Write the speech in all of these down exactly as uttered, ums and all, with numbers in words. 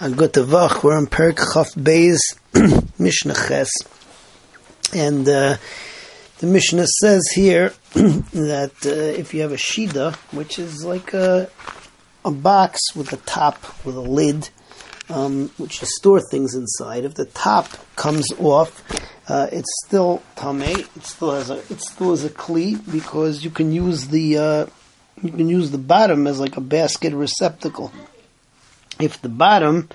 on gutavach. We're on perk chaf beis mishnah ches, and uh, the mishnah says here that uh, if you have a shida, which is like a a box with a top with a lid, um, which you store things inside, if the top comes off, Uh, it's still tame. It still has a it still has a cleat, because you can use the uh, you can use the bottom as like a basket receptacle. If the bottom,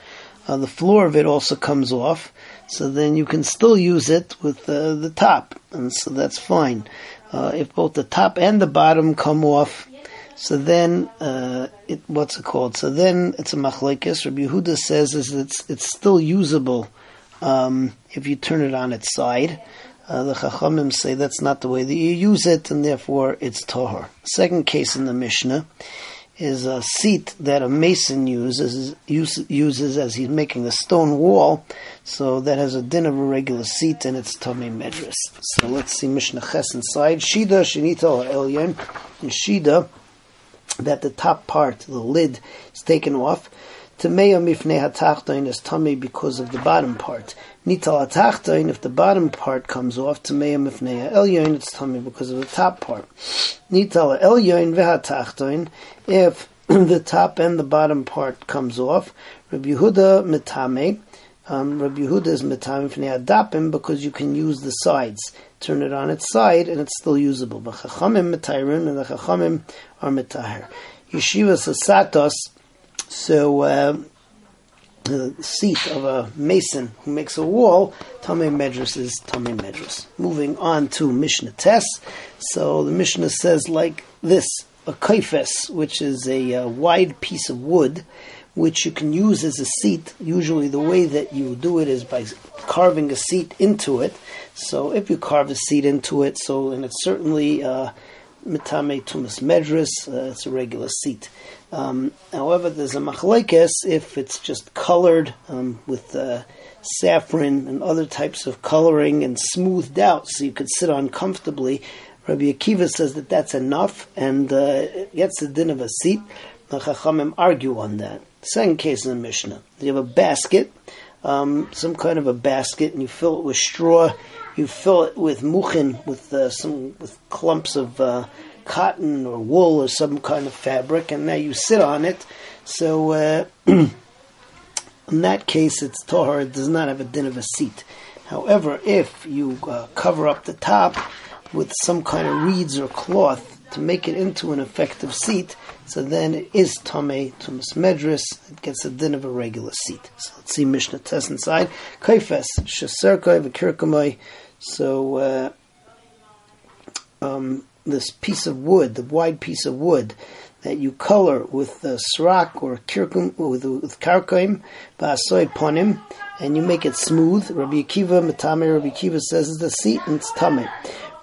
uh, the floor of it also comes off, so then you can still use it with uh, the top, and so that's fine. Uh, if both the top and the bottom come off, so then uh, it what's it called? So then it's a machlekes. Rabbi Yehuda says is it's it's still usable. Um, if you turn it on its side, uh, the Chachamim say that's not the way that you use it, and therefore it's tohar. Second case in the Mishnah is a seat that a mason uses uses as he's making a stone wall, so that has a din of a regular seat, and it's Tumei Medras. So let's see Mishnah Ches inside. Shida, Shinita, Elian, and shida, that the top part, the lid, is taken off. Temeyom Mifnei tachtoin is tummy because of the bottom part. Nitala tachtoin, if the bottom part comes off, Temeyom Mifnei elyoin, it's tummy because of the top part. Nitala elyoin tachtoin, if the top and the bottom part comes off. Rabbi Yehuda metame, um, Rabbi Yehuda is metame ifneha dapim, because you can use the sides. Turn it on its side and it's still usable. But Chachamim metairin, and the Chachamim are metahir. Yeshivas asatos. So uh, the seat of a mason who makes a wall, Tumei Medras is Tumei Medras. Moving on to Mishnah Tes. So the Mishnah says like this, a kaifes, which is a uh, wide piece of wood, which you can use as a seat. Usually the way that you do it is by carving a seat into it. So if you carve a seat into it, so and it's certainly... Uh, metame tumas medras, uh, it's a regular seat. Um, however, there's a machlekes if it's just colored um, with uh, saffron and other types of coloring and smoothed out so you could sit on comfortably. Rabbi Akiva says that that's enough and uh, it gets the din of a seat. The Chachamim argue on that. Second case in the Mishnah, you have a basket, um, some kind of a basket, and you fill it with straw. You fill it with mukhin, with uh, some with clumps of uh, cotton or wool or some kind of fabric, and now you sit on it. So uh, in that case, it's tohar. It does not have a din of a seat. However, if you uh, cover up the top with some kind of reeds or cloth to make it into an effective seat, so then it is tame tumas medras. It gets a din of a regular seat. So let's see Mishnah Tes inside. Koyfes, Shaserkoi, kirkum. So uh, um, this piece of wood, the wide piece of wood that you color with uh, srak or kirkum, with, with karkoim, basoy ponim, and you make it smooth. Rabbi Akiva, metame, Rabbi Akiva says it's the seat and it's tame.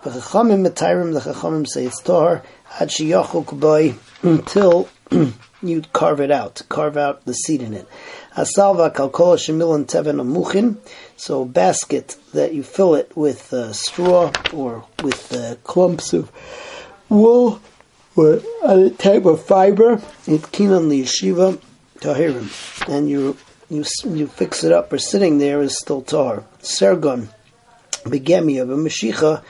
But the Chachamim say it's tohar, ad sheyachuk boi, until you carve it out, carve out the seed in it. Asalva kalkola shemilan teven amuchin, so a basket that you fill it with uh, straw or with uh, clumps of wool or other type of fiber. Itkinan liyeshiva tahirim, and you you you fix it up. Or sitting there is still tohar. Sergon begemi of a meshicha.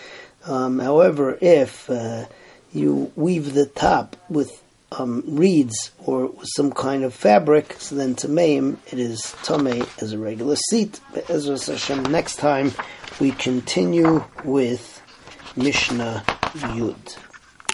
Um, however, if uh, you weave the top with um, reeds or with some kind of fabric, so then tameim, it is tame as a regular seat. Be'ezras Hashem, next time we continue with Mishnah Yud.